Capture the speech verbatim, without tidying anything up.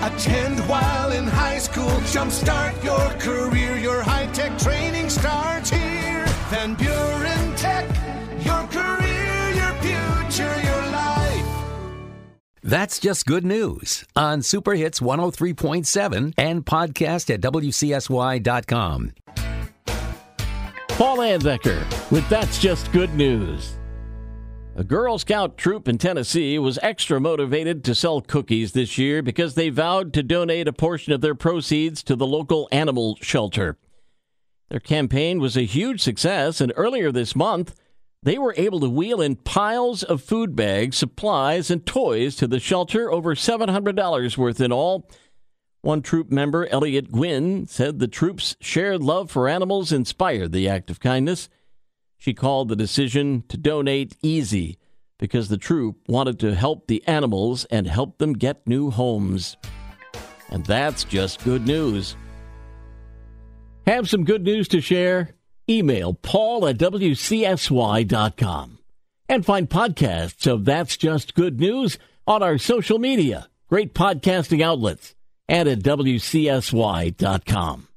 Attend while in high school. Jumpstart your career. Your high-tech training starts here. Van Buren Tech. Your career, your future, your life. That's Just Good News on Super Hits one oh three point seven and podcast at W C S Y dot com. Paul Anzecker with That's Just Good News. A Girl Scout troop in Tennessee was extra motivated to sell cookies this year because they vowed to donate a portion of their proceeds to the local animal shelter. Their campaign was a huge success, and earlier this month, they were able to wheel in piles of food bags, supplies, and toys to the shelter, over seven hundred dollars worth in all. One troop member, Elliot Gwynn, said the troop's shared love for animals inspired the act of kindness. She called the decision to donate easy because the troop wanted to help the animals and help them get new homes. And that's just good news. Have some good news to share? Email Paul at W C S Y dot com. And find podcasts of That's Just Good News on our social media, great podcasting outlets, and at W C S Y dot com.